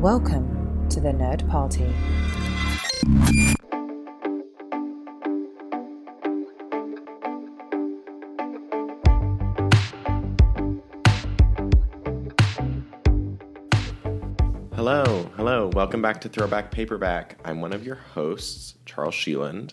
Welcome to the Nerd Party. Hello. Welcome back to Throwback Paperback. I'm one of your hosts, Charles Sheeland.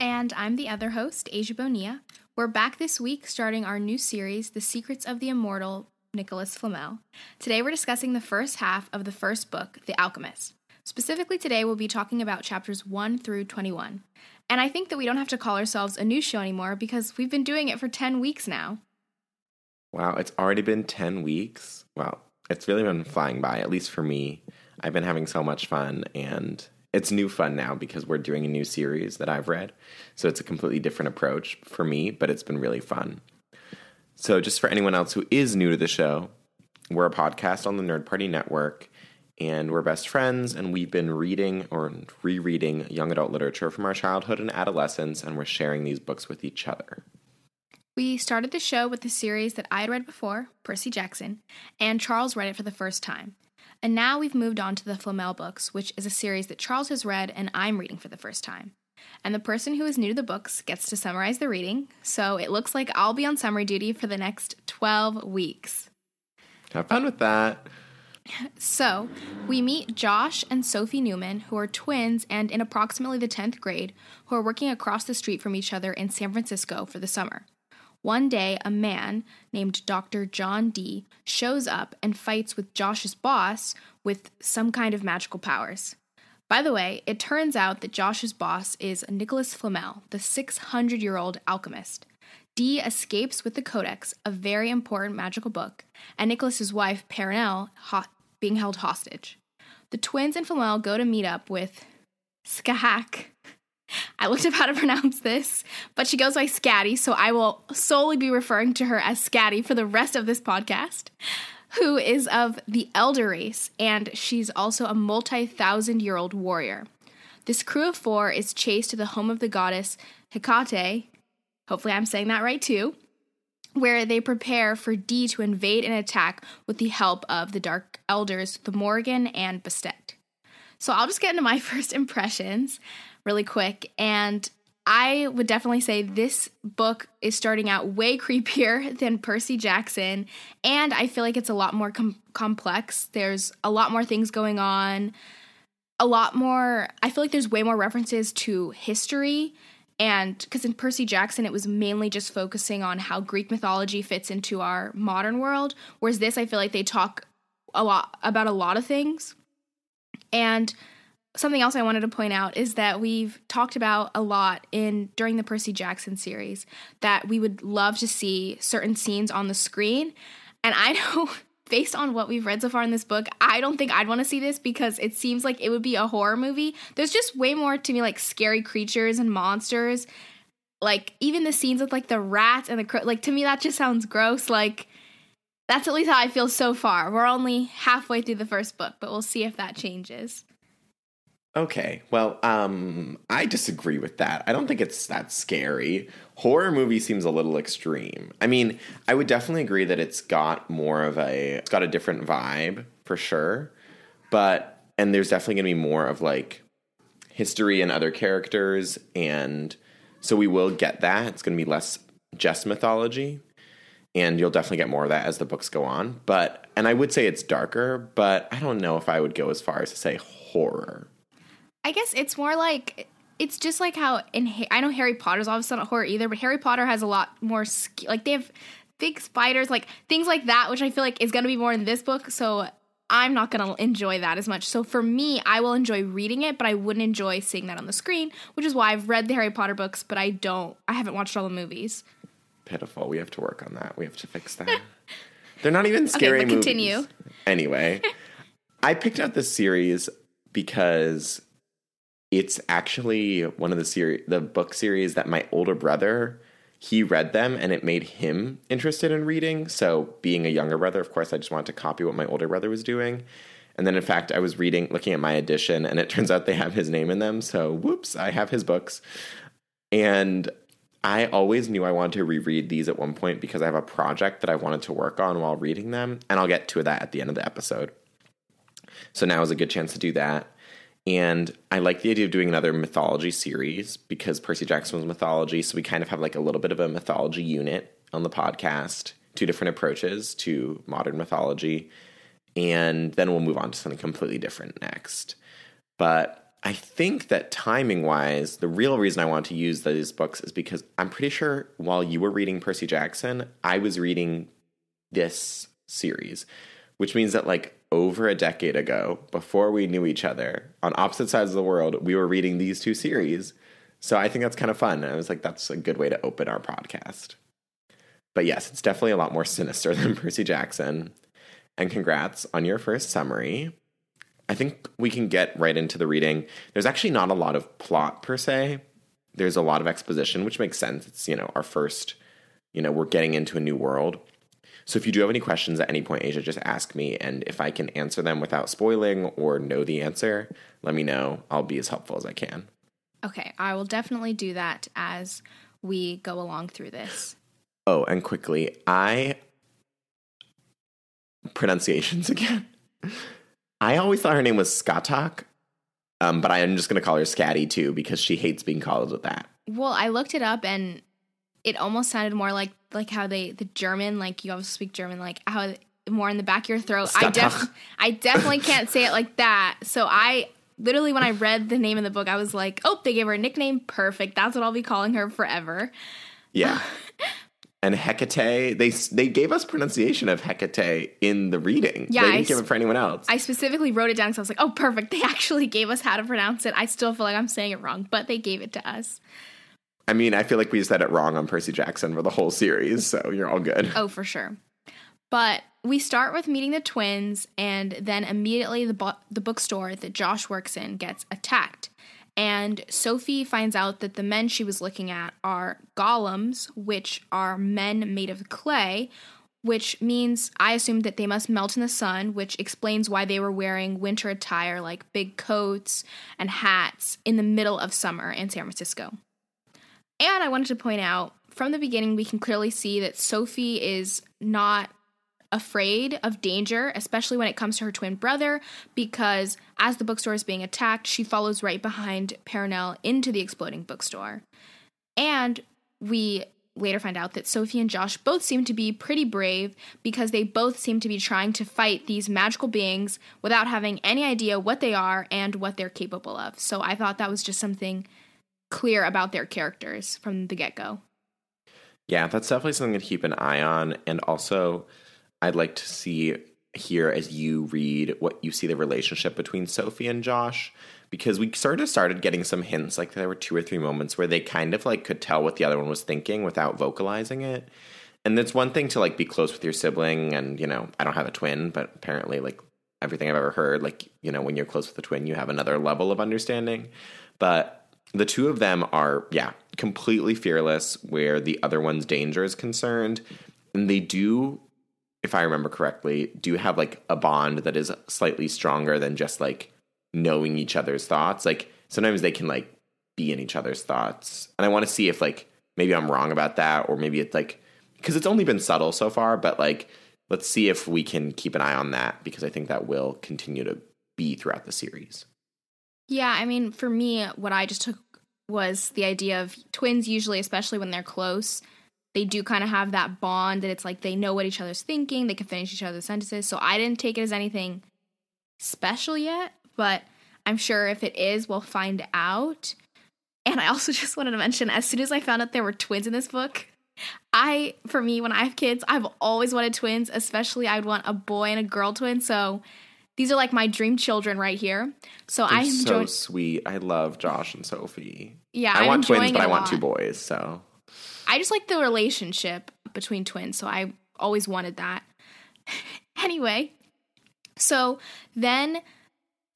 And I'm the other host, Asia Bonilla. We're back this week starting our new series, The Secrets of the Immortal Nicholas Flamel. Today we're discussing the first half of the first book, The Alchemist. Specifically today we'll be talking about chapters 1 through 21. And I think that we don't have to call ourselves a new show anymore because we've been doing it for 10 weeks now. Wow, it's already been 10 weeks? Wow, it's really been flying by, at least for me. I've been having so much fun, and it's new fun now because we're doing a new series that I've read. So it's a completely different approach for me, but it's been really fun. So just for anyone else who is new to the show, we're a podcast on the Nerd Party Network, and we're best friends, and we've been reading or rereading young adult literature from our childhood and adolescence, and we're sharing these books with each other. We started the show with the series that I had read before, Percy Jackson, and Charles read it for the first time. And now we've moved on to the Flamel books, which is a series that Charles has read and I'm reading for the first time. And the person who is new to the books gets to summarize the reading, so it looks like I'll be on summary duty for the next 12 weeks. Have fun with that. So, we meet Josh and Sophie Newman, who are twins and in approximately the 10th grade, who are working across the street from each other in San Francisco for the summer. One day, a man named Dr. John Dee shows up and fights with Josh's boss with some kind of magical powers. By the way, it turns out that Josh's boss is Nicholas Flamel, the 600-year-old alchemist. Dee escapes with the Codex, a very important magical book, and Nicholas's wife, Perenelle, being held hostage. The twins and Flamel go to meet up with Scathach. I looked up how to pronounce this, but she goes by Scatty, so I will solely be referring to her as Scatty for the rest of this podcast, who is of the elder race, and she's also a multi-thousand-year-old warrior. This crew of four is chased to the home of the goddess Hecate, hopefully I'm saying that right too, where they prepare for Dee to invade and attack with the help of the Dark Elders, the Morrigan, and Bastet. So I'll just get into my first impressions really quick, and I would definitely say this book is starting out way creepier than Percy Jackson, and I feel like it's a lot more complex. There's a lot more things going on, a lot more, I feel like there's way more references to history, and because in Percy Jackson it was mainly just focusing on how Greek mythology fits into our modern world, whereas this I feel like they talk a lot about a lot of things. And something else I wanted to point out is that we've talked about a lot during the Percy Jackson series that we would love to see certain scenes on the screen. And I know, based on what we've read so far in this book, I don't think I'd want to see this because it seems like it would be a horror movie. There's just way more, to me, like scary creatures and monsters. Like, even the scenes with, like, the rats and the crow, like, to me, that just sounds gross. Like, that's at least how I feel so far. We're only halfway through the first book, but we'll see if that changes. Okay, well, I disagree with that. I don't think it's that scary. Horror movie seems a little extreme. I mean, I would definitely agree that it's got a different vibe, for sure. But, and there's definitely going to be more of, like, history and other characters, and so we will get that. It's going to be less just mythology, and you'll definitely get more of that as the books go on. But, and I would say it's darker, but I don't know if I would go as far as to say horror. I guess it's more like, it's just like how, I know Harry Potter's obviously not horror either, but Harry Potter has a lot more, like they have big spiders, like things like that, which I feel like is going to be more in this book, so I'm not going to enjoy that as much. So for me, I will enjoy reading it, but I wouldn't enjoy seeing that on the screen, which is why I've read the Harry Potter books, but I haven't watched all the movies. Pitiful. We have to work on that. We have to fix that. They're not even scary movies. Continue. Anyway, I picked out this series because it's actually one of the book series that my older brother, he read them and it made him interested in reading. So being a younger brother, of course, I just wanted to copy what my older brother was doing. And then, in fact, I was looking at my edition, and it turns out they have his name in them. So whoops, I have his books. And I always knew I wanted to reread these at one point because I have a project that I wanted to work on while reading them. And I'll get to that at the end of the episode. So now is a good chance to do that. And I like the idea of doing another mythology series because Percy Jackson was mythology. So we kind of have like a little bit of a mythology unit on the podcast, two different approaches to modern mythology. And then we'll move on to something completely different next. But I think that timing-wise, the real reason I want to use these books is because I'm pretty sure while you were reading Percy Jackson, I was reading this series, which means that like over a decade ago, before we knew each other, on opposite sides of the world, we were reading these two series. So I think that's kind of fun. And I was like, that's a good way to open our podcast. But yes, it's definitely a lot more sinister than Percy Jackson. And congrats on your first summary. I think we can get right into the reading. There's actually not a lot of plot per se. There's a lot of exposition, which makes sense. It's, you know, our first, you know, we're getting into a new world. So if you do have any questions at any point, Asia, just ask me. And if I can answer them without spoiling or know the answer, let me know. I'll be as helpful as I can. Okay, I will definitely do that as we go along through this. Oh, and quickly, pronunciations again. I always thought her name was Scathach, but I'm just going to call her Scatty too because she hates being called with that. Well, I looked it up and it almost sounded more like how the German, like you always speak German, like how more in the back of your throat. I definitely can't say it like that. So I literally, when I read the name of the book, I was like, oh, they gave her a nickname. Perfect. That's what I'll be calling her forever. Yeah. And Hecate, they gave us pronunciation of Hecate in the reading. Yeah, they didn't give it for anyone else. I specifically wrote it down because I was like, oh, perfect. They actually gave us how to pronounce it. I still feel like I'm saying it wrong, but they gave it to us. I mean, I feel like we said it wrong on Percy Jackson for the whole series, so you're all good. Oh, for sure. But we start with meeting the twins, and then immediately the bookstore that Josh works in gets attacked. And Sophie finds out that the men she was looking at are golems, which are men made of clay, which means I assumed that they must melt in the sun, which explains why they were wearing winter attire like big coats and hats in the middle of summer in San Francisco. And I wanted to point out, from the beginning, we can clearly see that Sophie is not afraid of danger, especially when it comes to her twin brother, because as the bookstore is being attacked, she follows right behind Perenelle into the exploding bookstore. And we later find out that Sophie and Josh both seem to be pretty brave because they both seem to be trying to fight these magical beings without having any idea what they are and what they're capable of. So I thought that was just something clear about their characters from the get-go. Yeah, that's definitely something to keep an eye on. And also, I'd like to see here as you read what you see the relationship between Sophie and Josh, because we sort of started getting some hints. Like there were 2 or 3 moments where they kind of like could tell what the other one was thinking without vocalizing it. And it's one thing to like be close with your sibling and, you know, I don't have a twin, but apparently like everything I've ever heard, like, you know, when you're close with a twin, you have another level of understanding. But the two of them are, yeah, completely fearless where the other one's danger is concerned. And they do, if I remember correctly, do have like a bond that is slightly stronger than just like knowing each other's thoughts. Like sometimes they can like be in each other's thoughts. And I want to see if like maybe I'm wrong about that, or maybe it's like, because it's only been subtle so far, but like let's see if we can keep an eye on that because I think that will continue to be throughout the series. Yeah, I mean, for me, what I just took was the idea of twins usually, especially when they're close, they do kind of have that bond that it's like they know what each other's thinking, they can finish each other's sentences, so I didn't take it as anything special yet, but I'm sure if it is, we'll find out. And I also just wanted to mention, as soon as I found out there were twins in this book, for me, when I have kids, I've always wanted twins, especially I'd want a boy and a girl twin, so these are like my dream children right here. So they're so sweet. I love Josh and Sophie. Yeah, I want twins, but I want 2 boys. So I just like the relationship between twins. So I always wanted that. Anyway, so then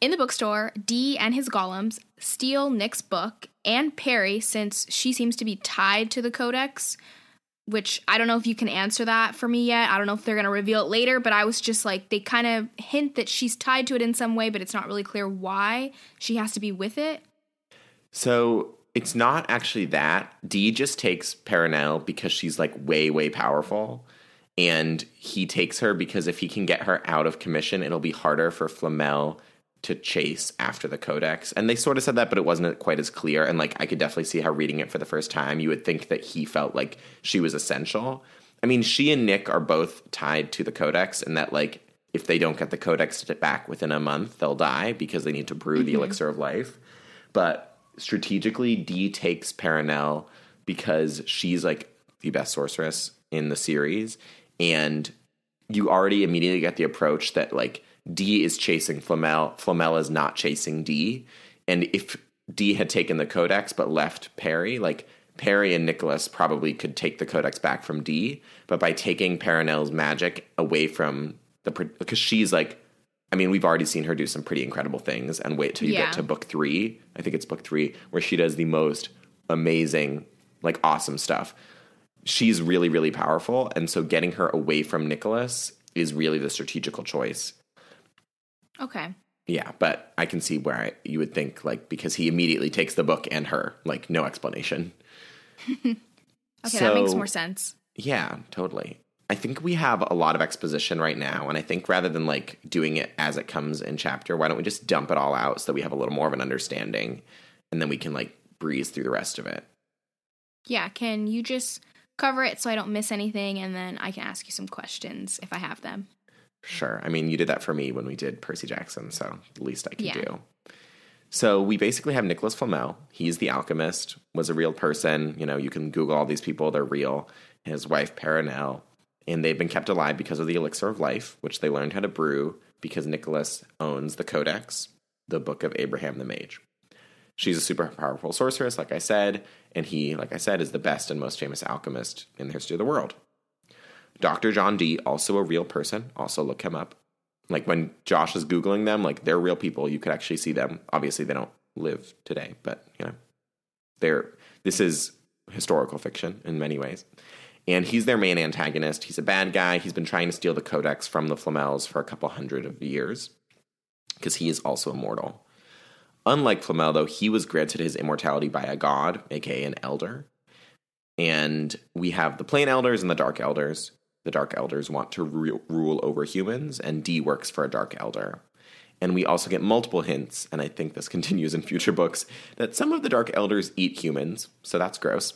in the bookstore, Dee and his golems steal Nick's book and Perry, since she seems to be tied to the Codex, which I don't know if you can answer that for me yet. I don't know if they're going to reveal it later, but I was just like, they kind of hint that she's tied to it in some way, but it's not really clear why she has to be with it. So it's not actually that. Dee just takes Perenelle because she's like way, way powerful. And he takes her because if he can get her out of commission, it'll be harder for Flamel to chase after the Codex. And they sort of said that, but it wasn't quite as clear. And, like, I could definitely see how reading it for the first time, you would think that he felt like she was essential. I mean, she and Nick are both tied to the Codex, and that, like, if they don't get the Codex back within a month, they'll die because they need to brew the elixir of life. But strategically, Dee takes Perenelle because she's, like, the best sorceress in the series. And you already immediately get the approach that, like, Dee is chasing Flamel. Flamel is not chasing Dee. And if Dee had taken the Codex but left Perry, like, Perry and Nicholas probably could take the Codex back from Dee. But by taking Perenelle's magic away from the... Because she's, like... I mean, we've already seen her do some pretty incredible things. And wait till you get to book 3. I think it's book 3, where she does the most amazing, like, awesome stuff. She's really, really powerful. And so getting her away from Nicholas is really the strategical choice. Okay. Yeah, but I can see where you would think, like, because he immediately takes the book and her. Like, no explanation. Okay, so, that makes more sense. Yeah, totally. I think we have a lot of exposition right now. And I think rather than, like, doing it as it comes in chapter, why don't we just dump it all out so that we have a little more of an understanding. And then we can, like, breeze through the rest of it. Yeah, can you just... cover it so I don't miss anything, and then I can ask you some questions if I have them. Sure. I mean, you did that for me when we did Percy Jackson, so the least I can do. So we basically have Nicholas Flamel. He's the alchemist, was a real person. You know, you can Google all these people. They're real. His wife, Perenelle. And they've been kept alive because of the elixir of life, which they learned how to brew because Nicholas owns the Codex, the Book of Abraham the Mage. She's a super powerful sorceress, like I said, and he, like I said, is the best and most famous alchemist in the history of the world. Dr. John Dee, also a real person, also look him up. Like, when Josh is Googling them, like, they're real people. You could actually see them. Obviously, they don't live today, but, you know, this is historical fiction in many ways. And he's their main antagonist. He's a bad guy. He's been trying to steal the Codex from the Flamels for a couple hundred of years because he is also immortal. Unlike Flamel, though, he was granted his immortality by a god, a.k.a. an elder. And we have the Plain Elders and the Dark Elders. The Dark Elders want to rule over humans, and Dee works for a Dark Elder. And we also get multiple hints, and I think this continues in future books, that some of the Dark Elders eat humans, so that's gross.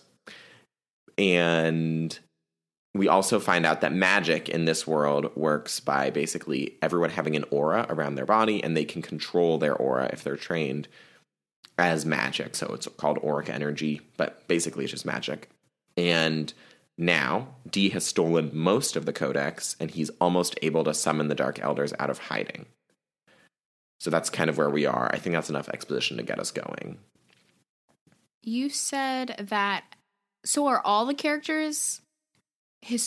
And we also find out that magic in this world works by basically everyone having an aura around their body, and they can control their aura if they're trained as magic. So it's called auric energy, but basically it's just magic. And now Dee has stolen most of the Codex, and he's almost able to summon the Dark Elders out of hiding. So that's kind of where we are. I think that's enough exposition to get us going. You said that... So are all the characters...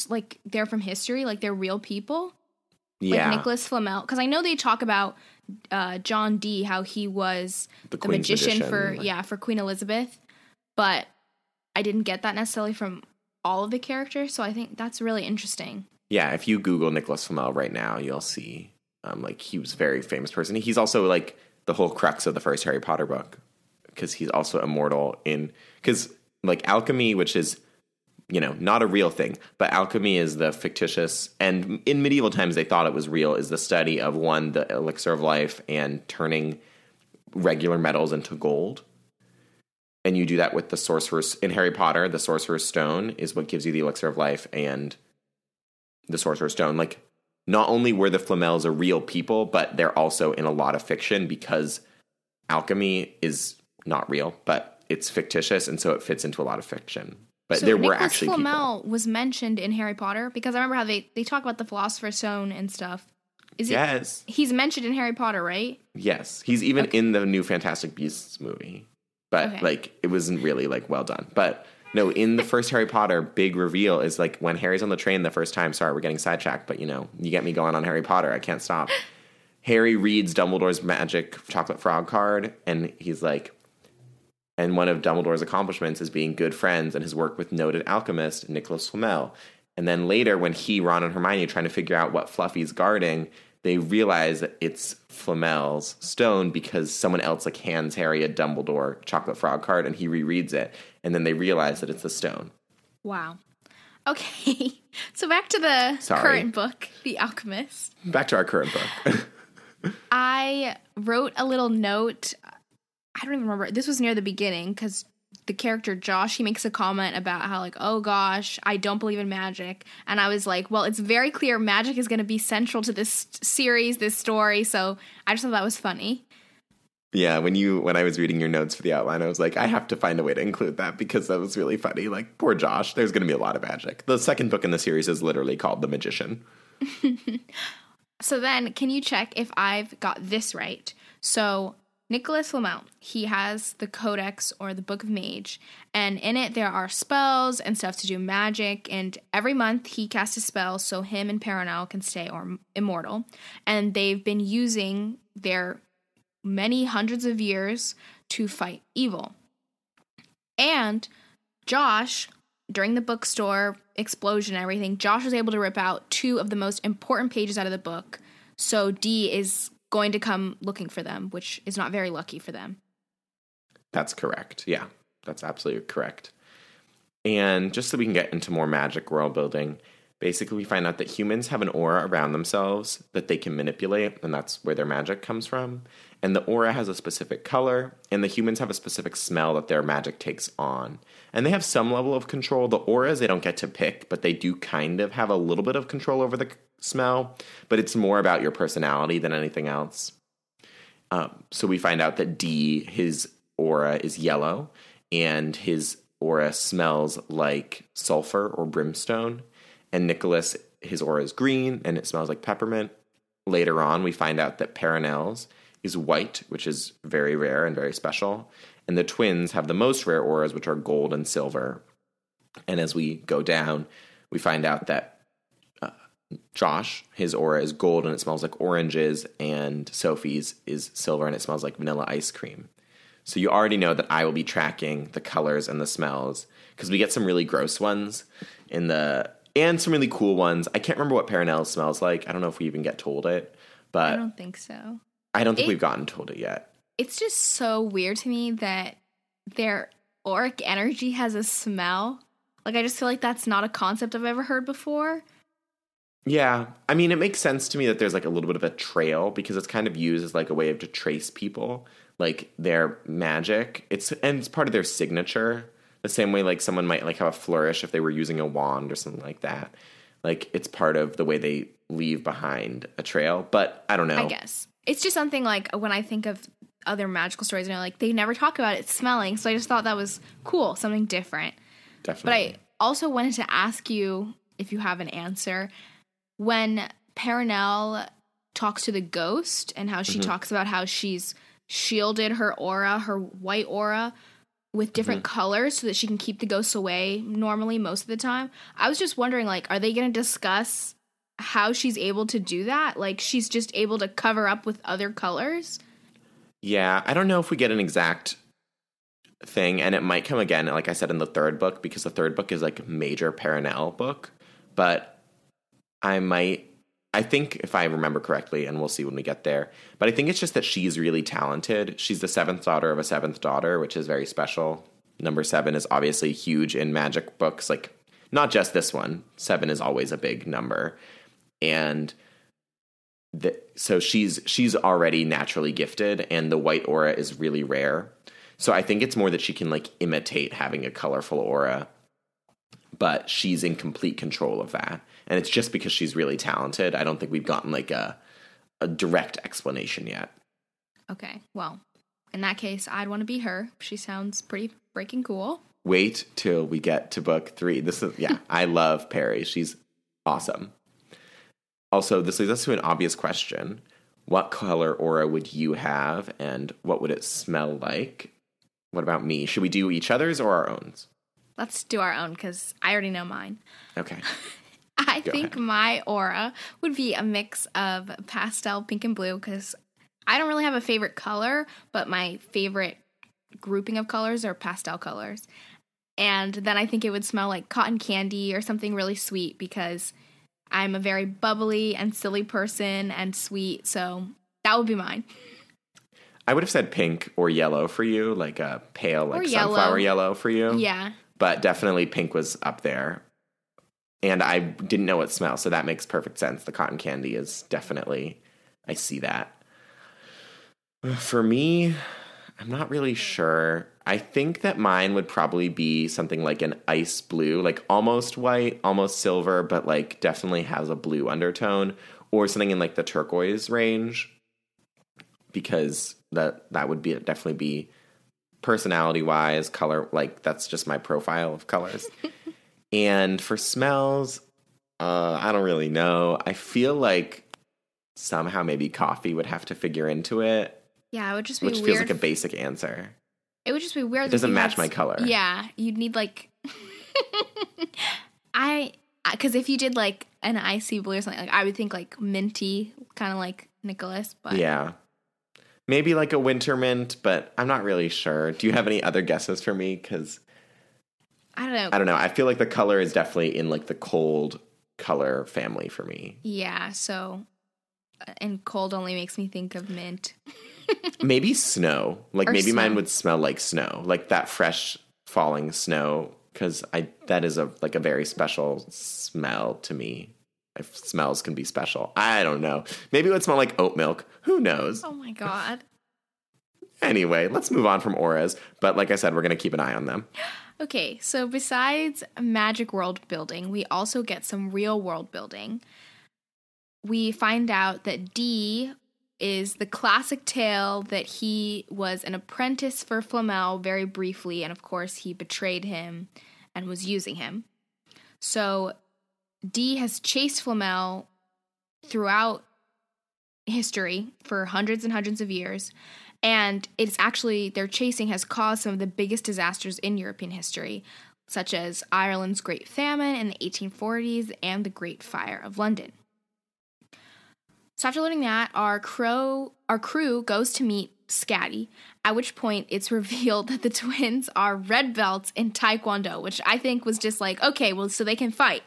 like, they're from history, like, they're real people? Yeah. Like, Nicholas Flamel. Because I know they talk about John Dee, how he was the magician for Queen Elizabeth. But I didn't get that necessarily from all of the characters, so I think that's really interesting. Yeah, if you Google Nicholas Flamel right now, you'll see, like, he was a very famous person. He's also, like, the whole crux of the first Harry Potter book. Because he's also immortal in... Because, like, alchemy, which is... you know, not a real thing, but alchemy is the fictitious, and in medieval times they thought it was real, is the study of, one, the elixir of life and turning regular metals into gold. And you do that with the sorceress. In Harry Potter, the sorcerer's stone is what gives you the elixir of life and the sorcerer's stone. Like, not only were the Flamels a real people, but they're also in a lot of fiction because alchemy is not real, but it's fictitious, and so it fits into a lot of fiction. But so there were actually people. Nicholas Flamel was mentioned in Harry Potter because I remember how they talk about the philosopher's stone and stuff. Yes. He's mentioned in Harry Potter, right? Yes. He's even in the new Fantastic Beasts movie. But, like, it wasn't really, like, well done. But, no, in the first Harry Potter, big reveal is, like, when Harry's on the train the first time. Sorry, we're getting sidetracked, but, you know, you get me going on Harry Potter. I can't stop. Harry reads Dumbledore's magic chocolate frog card, and he's like... And one of Dumbledore's accomplishments is being good friends and his work with noted alchemist Nicholas Flamel. And then later, when he, Ron, and Hermione are trying to figure out what Fluffy's guarding, they realize that it's Flamel's stone because someone else, like, hands Harry a Dumbledore chocolate frog card and he rereads it. And then they realize that it's the stone. Wow. Okay, so back to the current book, The Alchemist. Back to our current book. I wrote a little note. I don't even remember. This was near the beginning because the character Josh, he makes a comment about how like, oh gosh, I don't believe in magic. And I was like, well, it's very clear magic is going to be central to this series, this story. So I just thought that was funny. Yeah, when I was reading your notes for the outline, I was like, I have to find a way to include that because that was really funny. Like, poor Josh, there's going to be a lot of magic. The second book in the series is literally called The Magician. So then, can you check if I've got this right? So Nicholas Flamel, he has the Codex or the Book of Mage, and in it there are spells and stuff to do magic, and every month he casts a spell so him and Perenelle can stay immortal, and they've been using their many hundreds of years to fight evil. And Josh, during the bookstore explosion and everything, Josh was able to rip out two of the most important pages out of the book. So Dee is going to come looking for them, which is not very lucky for them. That's correct. Yeah, that's absolutely correct. And just so we can get into more magic world building, basically we find out that humans have an aura around themselves that they can manipulate, and that's where their magic comes from. And the aura has a specific color, and the humans have a specific smell that their magic takes on. And they have some level of control. The auras they don't get to pick, but they do kind of have a little bit of control over the smell. But it's more about your personality than anything else. So we find out that Dee, his aura is yellow, and his aura smells like sulfur or brimstone. And Nicholas, his aura is green, and it smells like peppermint. Later on, we find out that Perenelle's is white, which is very rare and very special. And the twins have the most rare auras, which are gold and silver. And as we go down, we find out that Josh, his aura is gold and it smells like oranges, and Sophie's is silver and it smells like vanilla ice cream. So you already know that I will be tracking the colors and the smells because we get some really gross ones and some really cool ones. I can't remember what Perenelle smells like. I don't know if we even get told it, but I don't think so. I don't think we've gotten told it yet. It's just so weird to me that their auric energy has a smell. Like, I just feel like that's not a concept I've ever heard before. Yeah. I mean, it makes sense to me that there's, like, a little bit of a trail because it's kind of used as, like, a way to trace people, like, their magic. And it's part of their signature. The same way, like, someone might, like, have a flourish if they were using a wand or something like that. Like, it's part of the way they leave behind a trail. But I don't know. I guess. It's just something, like, when I think of other magical stories, you know, like, they never talk about it smelling, so I just thought that was cool, something different. Definitely. But I also wanted to ask you, if you have an answer, when Perenelle talks to the ghost and how she talks about how she's shielded her aura, her white aura, with different colors so that she can keep the ghosts away normally most of the time, I was just wondering, like, are they going to discuss how she's able to do that? Like, she's just able to cover up with other colors? Yeah, I don't know if we get an exact thing, and it might come again, like I said, in the third book, because the third book is, like, major Perenelle book, but I think, if I remember correctly, and we'll see when we get there, but I think it's just that she's really talented. She's the seventh daughter of a seventh daughter, which is very special. Number 7 is obviously huge in magic books, like, not just this one. 7 is always a big number. And so she's already naturally gifted, and the white aura is really rare. So I think it's more that she can, like, imitate having a colorful aura, but she's in complete control of that. And it's just because she's really talented. I don't think we've gotten, like, a direct explanation yet. Okay, well, in that case, I'd want to be her. She sounds pretty freaking cool. Wait till we get to book 3. This is, yeah, I love Perry. She's awesome. Also, this leads us to an obvious question. What color aura would you have, and what would it smell like? What about me? Should we do each other's or our own? Let's do our own, because I already know mine. Okay. I Go think ahead. My aura would be a mix of pastel, pink, and blue, because I don't really have a favorite color, but my favorite grouping of colors are pastel colors. And then I think it would smell like cotton candy or something really sweet, because I'm a very bubbly and silly person and sweet, so that would be mine. I would have said pink or yellow for you, like a pale, like sunflower yellow for you. Yeah. But definitely pink was up there. And I didn't know what smell, so that makes perfect sense. The cotton candy is definitely, I see that. For me, I'm not really sure. I think that mine would probably be something like an ice blue, like almost white, almost silver, but like definitely has a blue undertone, or something in like the turquoise range, because that would be definitely be personality-wise, color, like that's just my profile of colors. And for smells, I don't really know. I feel like somehow maybe coffee would have to figure into it. Yeah, it would just be weird. Which feels like a basic answer. It would just be weird. It doesn't match my color. Yeah, you'd need like... Because if you did like an icy blue or something, like I would think like minty, kind of like Nicholas. But yeah. Maybe like a winter mint, but I'm not really sure. Do you have any other guesses for me? Because... I don't know. I feel like the color is definitely in like the cold color family for me. Yeah, so and cold only makes me think of mint. Maybe snow. Like or maybe snow. Mine would smell like snow. Like that fresh falling snow, cuz that is a very special smell to me. If smells can be special. I don't know. Maybe it would smell like oat milk. Who knows? Oh my god. Anyway, let's move on from auras, but like I said, we're going to keep an eye on them. Okay, so besides magic world building, we also get some real world building. We find out that Dee is the classic tale that he was an apprentice for Flamel very briefly, and of course he betrayed him and was using him. So Dee has chased Flamel throughout history for hundreds and hundreds of years. And it's actually, their chasing has caused some of the biggest disasters in European history, such as Ireland's Great Famine in the 1840s and the Great Fire of London. So after learning that, our crew goes to meet Scatty, at which point it's revealed that the twins are red belts in Taekwondo, which I think was just like, okay, well, so they can fight.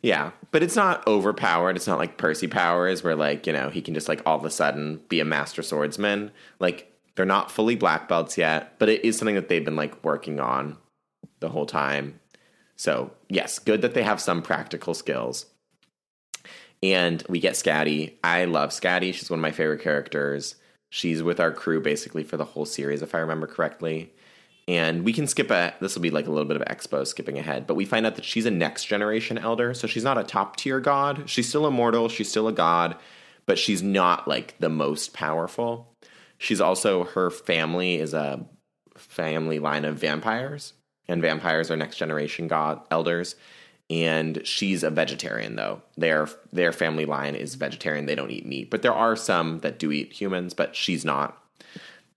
Yeah, but it's not overpowered. It's not like Percy powers where, like, you know, he can just, like, all of a sudden be a master swordsman. Like, they're not fully black belts yet, but it is something that they've been, like, working on the whole time. So, yes, good that they have some practical skills. And we get Scatty. I love Scatty. She's one of my favorite characters. She's with our crew, basically, for the whole series, if I remember correctly. And we can this will be like a little bit of expo skipping ahead, but we find out that she's a next generation elder. So she's not a top tier god. She's still immortal. She's still a god, but she's not like the most powerful. She's also, her family is a family line of vampires, and vampires are next generation god elders. And she's a vegetarian though. Their family line is vegetarian. They don't eat meat, but there are some that do eat humans, but she's not.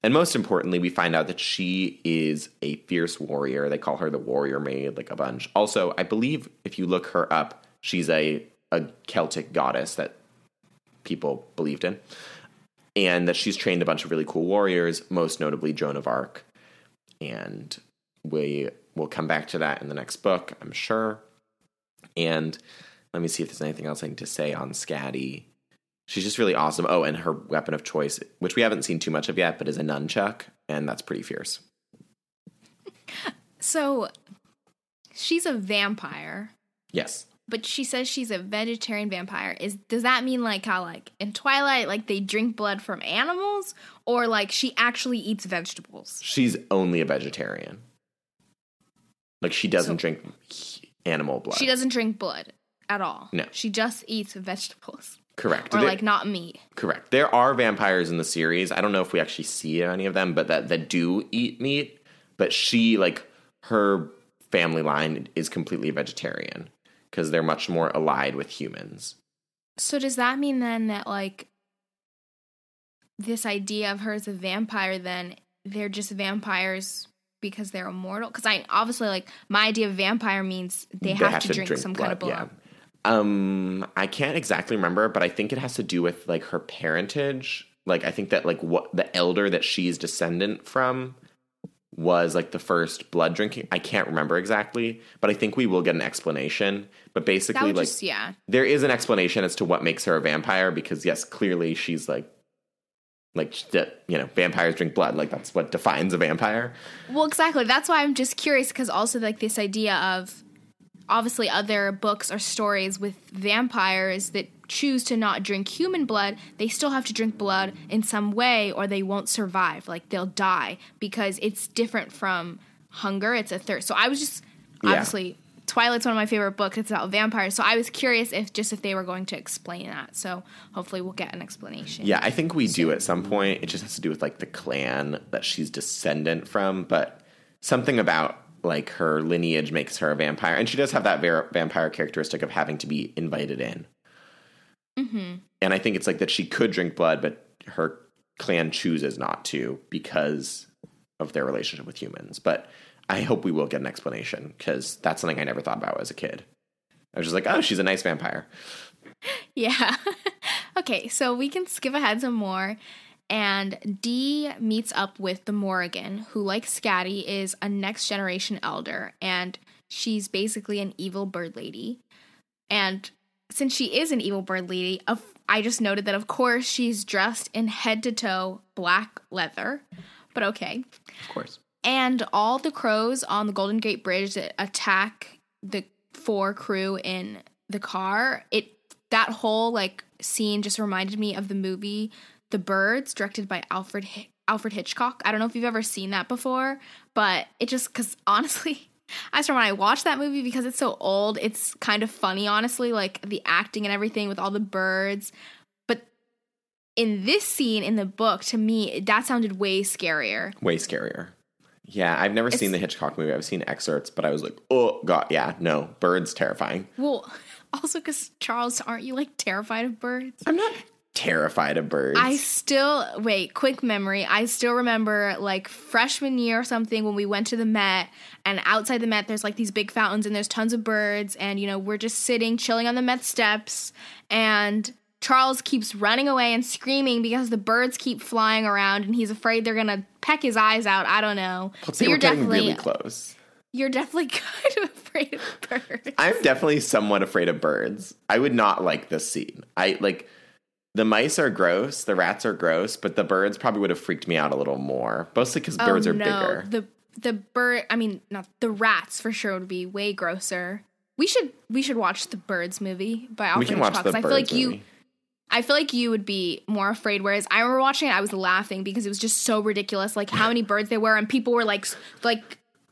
And most importantly, we find out that she is a fierce warrior. They call her the warrior maid, like a bunch. Also, I believe if you look her up, she's a Celtic goddess that people believed in. And that she's trained a bunch of really cool warriors, most notably Joan of Arc. And we will come back to that in the next book, I'm sure. And let me see if there's anything else I need to say on Scatty. She's just really awesome. Oh, and her weapon of choice, which we haven't seen too much of yet, but is a nunchuck, and that's pretty fierce. So, she's a vampire. Yes. But she says she's a vegetarian vampire. Does that mean, like, how, like, in Twilight, like, they drink blood from animals? Or, like, she actually eats vegetables? She's only a vegetarian. Like, she doesn't drink animal blood. She doesn't drink blood at all. No. She just eats vegetables. Correct. Or like not meat. Correct. There are vampires in the series. I don't know if we actually see any of them, but that do eat meat. But she, like, her family line is completely vegetarian because they're much more allied with humans. So does that mean then that, like, this idea of her as a vampire, then they're just vampires because they're immortal? Because I obviously, like, my idea of vampire means they have to drink some blood, kind of blood. Yeah. I can't exactly remember, but I think it has to do with, like, her parentage. Like, I think that, like, what the elder that she's descendant from was, like, the first blood drinking. I can't remember exactly, but I think we will get an explanation. But basically, like, just, yeah. There is an explanation as to what makes her a vampire because, yes, clearly she's, like, you know, vampires drink blood. Like, that's what defines a vampire. Well, exactly. That's why I'm just curious because also, like, this idea of... obviously other books or stories with vampires that choose to not drink human blood, they still have to drink blood in some way or they won't survive. Like, they'll die because it's different from hunger. It's a thirst. So I was just, obviously, Twilight's one of my favorite books. It's about vampires. So I was curious if they were going to explain that. So hopefully we'll get an explanation. Yeah, I think we do at some point. It just has to do with, like, the clan that she's descendant from. But something about, like, her lineage makes her a vampire. And she does have that vampire characteristic of having to be invited in. Mm-hmm. And I think it's, like, that she could drink blood, but her clan chooses not to because of their relationship with humans. But I hope we will get an explanation, because that's something I never thought about as a kid. I was just like, oh, she's a nice vampire. Yeah. Okay, so we can skip ahead some more. And Dee meets up with the Morrigan, who, like Scatty, is a next-generation elder, and she's basically an evil bird lady. And since she is an evil bird lady, I just noted that, of course, she's dressed in head-to-toe black leather, but okay. Of course. And all the crows on the Golden Gate Bridge that attack the four crew in the car, that whole, like, scene just reminded me of the movie The Birds, directed by Alfred Hitchcock. I don't know if you've ever seen that before, but it just, because honestly, I just remember when I watched that movie, because it's so old, it's kind of funny, honestly, like the acting and everything with all the birds. But in this scene in the book, to me, that sounded way scarier. Way scarier. Yeah, I've never seen the Hitchcock movie. I've seen excerpts, but I was like, oh, God, yeah, no, birds, terrifying. Well, also because, Charles, aren't you, like, terrified of birds? I'm not terrified of birds. I still remember, like, freshman year or something when we went to the Met, and outside the Met there's, like, these big fountains and there's tons of birds, and, you know, we're just sitting chilling on the Met steps, and Charles keeps running away and screaming because the birds keep flying around and he's afraid they're gonna peck his eyes out. I don't know. So you're definitely really close. You're definitely kind of afraid of birds. I'm definitely somewhat afraid of birds. I would not like this scene. I like, the mice are gross, the rats are gross, but the birds probably would have freaked me out a little more. Mostly because birds are bigger. The rats for sure would be way grosser. We should watch the Birds movie by Alfred Hitchcock. I feel like you would be more afraid. Whereas I remember watching it, I was laughing because it was just so ridiculous, like how many birds there were, and people were like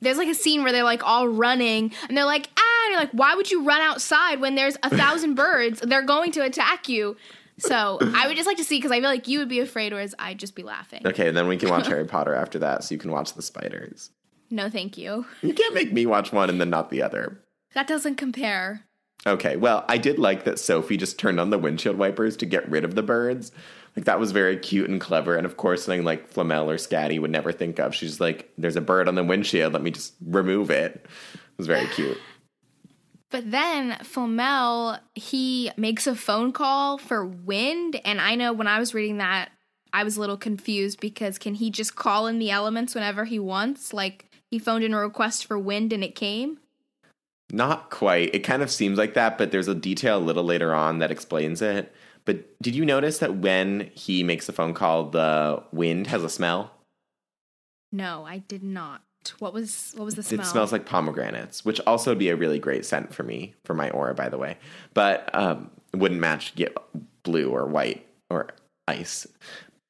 there's like a scene where they're like all running and they're like, ah, and you're like, why would you run outside when there's 1,000 birds? They're going to attack you. So I would just like to see, because I feel like you would be afraid, whereas I'd just be laughing. Okay, and then we can watch Harry Potter after that, so you can watch the spiders. No, thank you. You can't make me watch one and then not the other. That doesn't compare. Okay, well, I did like that Sophie just turned on the windshield wipers to get rid of the birds. Like, that was very cute and clever, and of course something like Flamel or Scatty would never think of. She's like, there's a bird on the windshield, let me just remove it. It was very cute. But then Flamel, he makes a phone call for wind. And I know when I was reading that, I was a little confused because can he just call in the elements whenever he wants? Like, he phoned in a request for wind and it came? Not quite. It kind of seems like that, but there's a detail a little later on that explains it. But did you notice that when he makes the phone call, the wind has a smell? No, I did not. What was the smell? It smells like pomegranates, which also would be a really great scent for me, for my aura, by the way. But it wouldn't match blue or white or ice.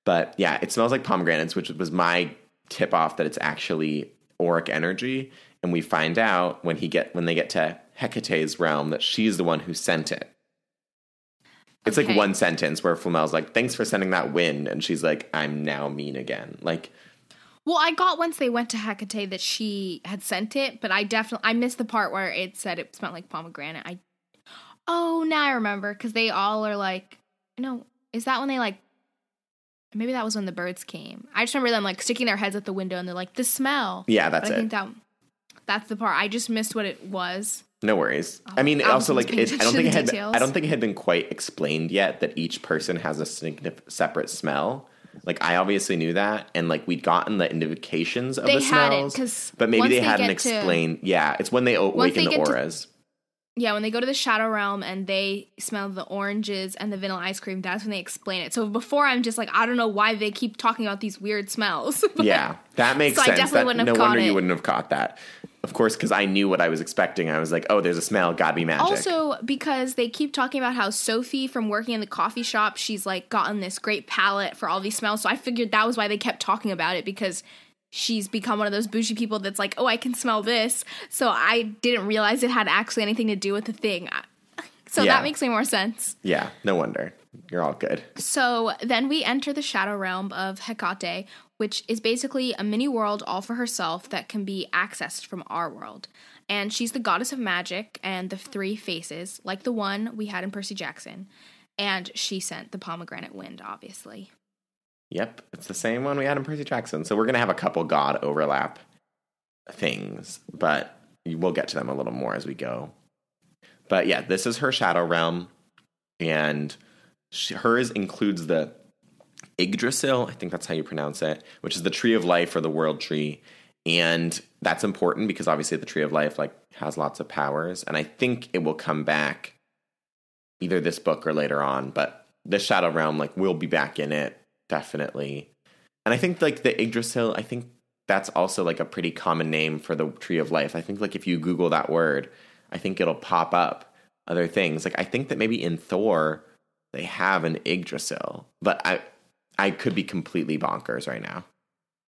But yeah, it smells like pomegranates, which was my tip off that it's actually auric energy. And we find out when they get to Hecate's realm that she's the one who sent it. It's like one sentence where Flamel's like, "Thanks for sending that wind," and she's like, "I'm now mean again." Like. Well, I got once they went to Hecate that she had sent it, but I missed the part where it said it smelled like pomegranate. Now I remember, because they all are like, no, is that when they like, maybe that was when the birds came. I just remember them like sticking their heads at the window and they're like, the smell. Yeah, that's it. I think that's the part. I just missed what it was. No worries. I mean, also like, I don't think it had been quite explained yet that each person has a separate smell. Like, I obviously knew that, and, like, we'd gotten the indications of the smells. They hadn't, but maybe they hadn't explained. Yeah, it's when they awaken the auras. When they go to the shadow realm and they smell the oranges and the vanilla ice cream, that's when they explain it. So before, I'm just like, I don't know why they keep talking about these weird smells. Yeah, that makes sense. So I definitely wouldn't have caught it. No wonder you wouldn't have caught that. of course, because I knew what I was expecting. I was like, oh, there's a smell. Gotta be magic. Also, because they keep talking about how Sophie from working in the coffee shop, she's like gotten this great palette for all these smells. So I figured that was why they kept talking about it, because she's become one of those bougie people that's like, oh, I can smell this. So I didn't realize it had actually anything to do with the thing. So yeah. That makes way more sense. Yeah, no wonder. You're all good. So then we enter the shadow realm of Hecate, which is basically a mini world all for herself that can be accessed from our world. And she's the goddess of magic and the three faces, like the one we had in Percy Jackson. And she sent the pomegranate wind, obviously. Yep, it's the same one we had in Percy Jackson. So we're going to have a couple god overlap things, but we'll get to them a little more as we go. But yeah, this is her shadow realm, and hers includes the Yggdrasil, I think that's how you pronounce it, which is the tree of life or the world tree. And that's important because obviously the tree of life like has lots of powers. And I think it will come back either this book or later on. But this shadow realm, like, we'll be back in it, definitely. And I think like the Yggdrasil, I think that's also like a pretty common name for the tree of life. I think like if you Google that word, I think it'll pop up other things. Like, I think that maybe in Thor, they have an Yggdrasil. But I could be completely bonkers right now.